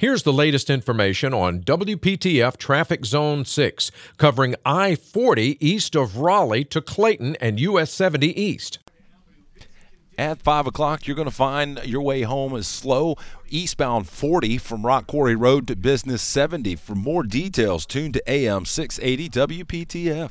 Here's the latest information on WPTF Traffic Zone 6, covering I-40 east of Raleigh to Clayton and US 70 east. At 5 o'clock, you're going to find your way home is slow. Eastbound 40 from Rock Quarry Road to Business 70. For more details, tune to AM 680 WPTF.